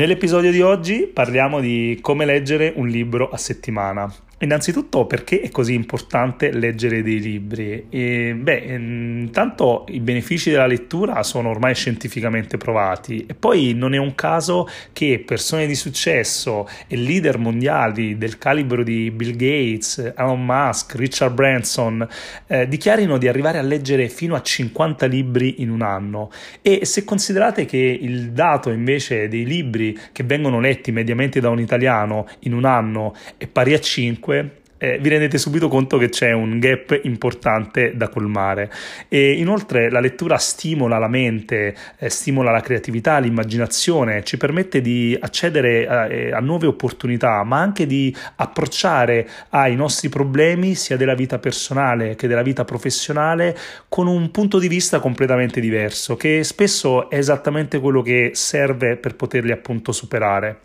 Nell'episodio di oggi parliamo di come leggere un libro a settimana. Innanzitutto, perché è così importante leggere dei libri? Intanto i benefici della lettura sono ormai scientificamente provati e poi non è un caso che persone di successo e leader mondiali del calibro di Bill Gates, Elon Musk, Richard Branson dichiarino di arrivare a leggere fino a 50 libri in un anno. E se considerate che il dato invece dei libri che vengono letti mediamente da un italiano in un anno è pari a 5, vi rendete subito conto che c'è un gap importante da colmare. E inoltre la lettura stimola la mente, stimola la creatività, l'immaginazione, ci permette di accedere a nuove opportunità, ma anche di approcciare ai nostri problemi sia della vita personale che della vita professionale con un punto di vista completamente diverso, che spesso è esattamente quello che serve per poterli appunto superare.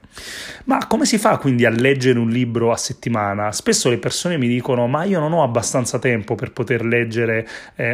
Ma come si fa quindi a leggere un libro a settimana? Spesso le persone mi dicono: ma io non ho abbastanza tempo per poter leggere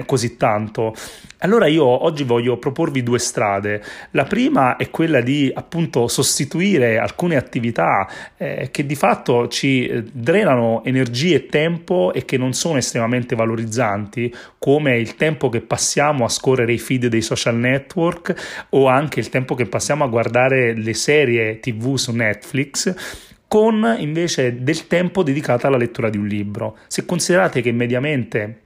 così tanto. Allora io oggi voglio proporvi due strade. La prima è quella di appunto sostituire alcune attività che di fatto ci drenano energie e tempo e che non sono estremamente valorizzanti, come il tempo che passiamo a scorrere i feed dei social network o anche il tempo che passiamo a guardare le serie TV su Netflix, con invece del tempo dedicato alla lettura di un libro. Se considerate che mediamente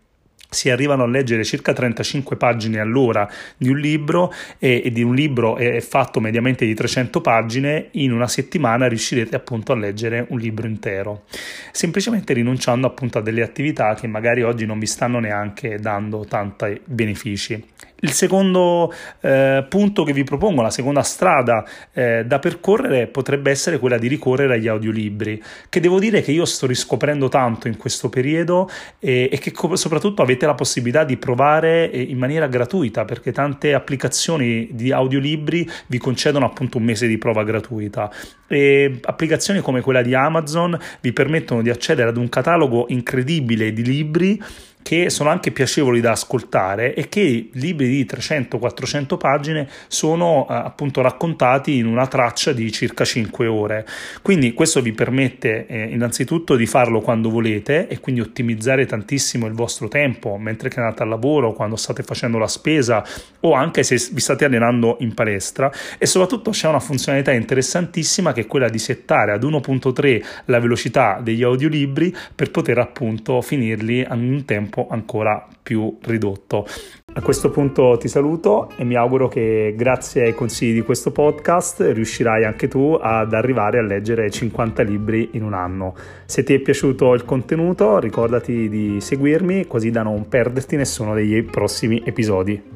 si arrivano a leggere circa 35 pagine all'ora di un libro e di un libro è fatto mediamente di 300 pagine, in una settimana riuscirete appunto a leggere un libro intero, semplicemente rinunciando appunto a delle attività che magari oggi non vi stanno neanche dando tanti benefici. Il secondo punto che vi propongo, la seconda strada da percorrere, potrebbe essere quella di ricorrere agli audiolibri, che devo dire che io sto riscoprendo tanto in questo periodo e che soprattutto avete la possibilità di provare in maniera gratuita, perché tante applicazioni di audiolibri vi concedono appunto un mese di prova gratuita. E applicazioni come quella di Amazon vi permettono di accedere ad un catalogo incredibile di libri che sono anche piacevoli da ascoltare e che libri di 300-400 pagine sono appunto raccontati in una traccia di circa 5 ore. Quindi questo vi permette innanzitutto di farlo quando volete e quindi ottimizzare tantissimo il vostro tempo mentre che andate al lavoro, quando state facendo la spesa o anche se vi state allenando in palestra. E soprattutto c'è una funzionalità interessantissima che è quella di settare ad 1.3 la velocità degli audiolibri per poter appunto finirli a un tempo ancora più ridotto. A questo punto ti saluto e mi auguro che grazie ai consigli di questo podcast riuscirai anche tu ad arrivare a leggere 50 libri in un anno. Se ti è piaciuto il contenuto, ricordati di seguirmi così da non perderti nessuno dei prossimi episodi.